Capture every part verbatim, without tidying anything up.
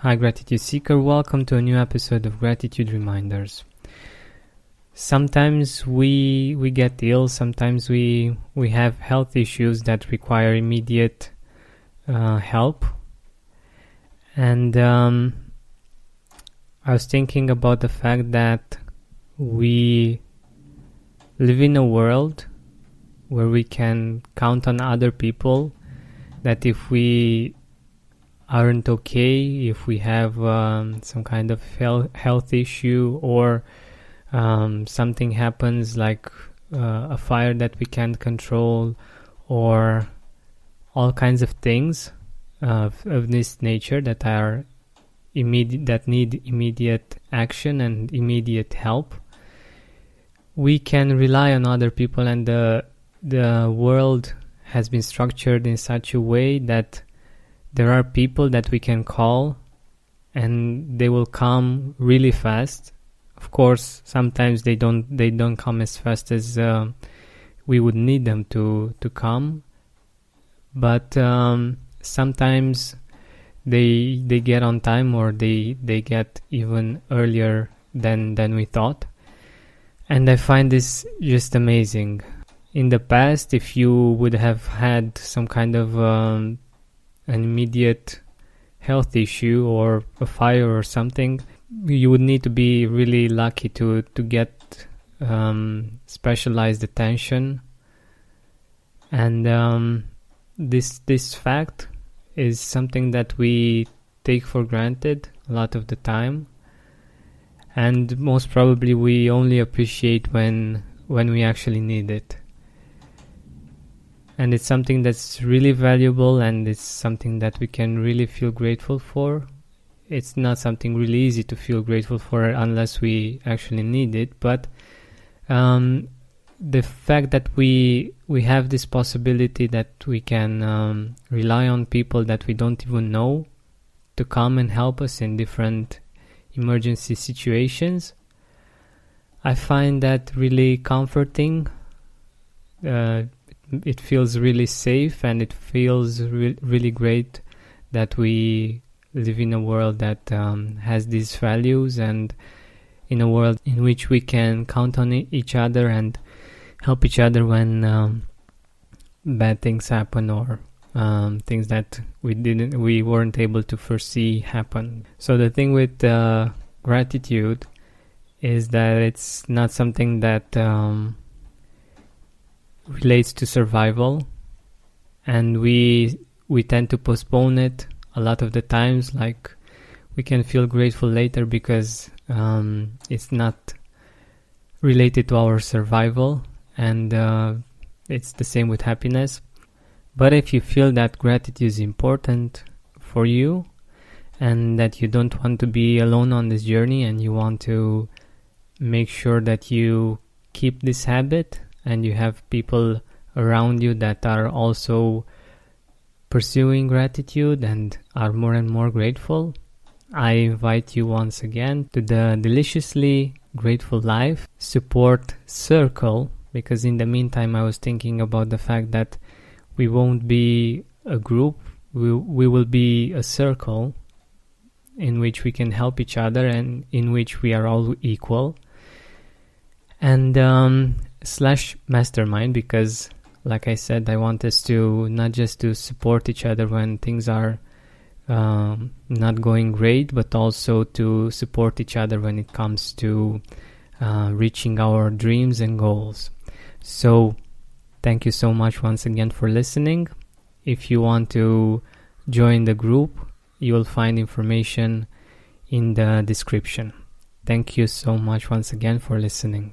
Hi Gratitude Seeker, welcome to a new episode of Gratitude Reminders. Sometimes we we get ill, sometimes we, we have health issues that require immediate uh, help. And um, I was thinking about the fact that we live in a world where we can count on other people, that if we aren't okay, if we have um, some kind of health, health issue or um, something happens like uh, a fire that we can't control or all kinds of things of, of this nature that are immediate, that need immediate action and immediate help, we can rely on other people, and the the world has been structured in such a way that there are people that we can call and they will come really fast. Of course, sometimes they don't they don't come as fast as uh, we would need them to, to come. But um, sometimes they they get on time, or they, they get even earlier than, than we thought. And I find this just amazing. In the past, if you would have had some kind of Um, an immediate health issue or a fire or something, you would need to be really lucky to, to get um, specialized attention. And um, this this fact is something that we take for granted a lot of the time. And most probably we only appreciate when when we actually need it. And it's something that's really valuable, and it's something that we can really feel grateful for. It's not something really easy to feel grateful for unless we actually need it. But um, the fact that we we have this possibility that we can um, rely on people that we don't even know to come and help us in different emergency situations, I find that really comforting. Uh, It feels really safe, and it feels re- really great that we live in a world that um, has these values, and in a world in which we can count on each other and help each other when um, bad things happen, or um, things that we didn't, we weren't able to foresee happen. So the thing with uh, gratitude is that it's not something that Um, relates to survival, and we we tend to postpone it a lot of the times. Like, we can feel grateful later because um, it's not related to our survival, and uh, it's the same with happiness. But if you feel that gratitude is important for you, and that you don't want to be alone on this journey, and you want to make sure that you keep this habit, and you have people around you that are also pursuing gratitude and are more and more grateful, I invite you once again to the Deliciously Grateful Life Support Circle, because in the meantime I was thinking about the fact that we won't be a group, we, we will be a circle in which we can help each other and in which we are all equal. And um, slash mastermind, because like I said, I want us to not just to support each other when things are um, not going great, but also to support each other when it comes to uh, reaching our dreams and goals. So thank you so much once again for listening. If you want to join the group, you'll find information in the description. Thank you so much once again for listening.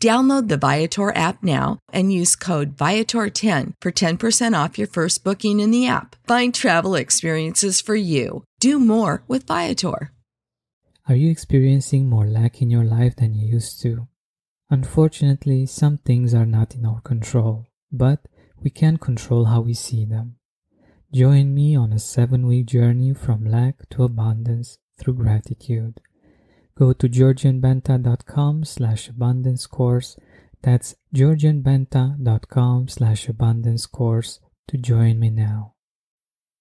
Download the Viator app now and use code Viator ten for ten percent off your first booking in the app. Find travel experiences for you. Do more with Viator. Are you experiencing more lack in your life than you used to? Unfortunately, some things are not in our control, but we can control how we see them. Join me on a seven-week journey from lack to abundance through gratitude. Go to georgianbenta.com slash abundance course. That's georgianbenta.com slash abundance course to join me now.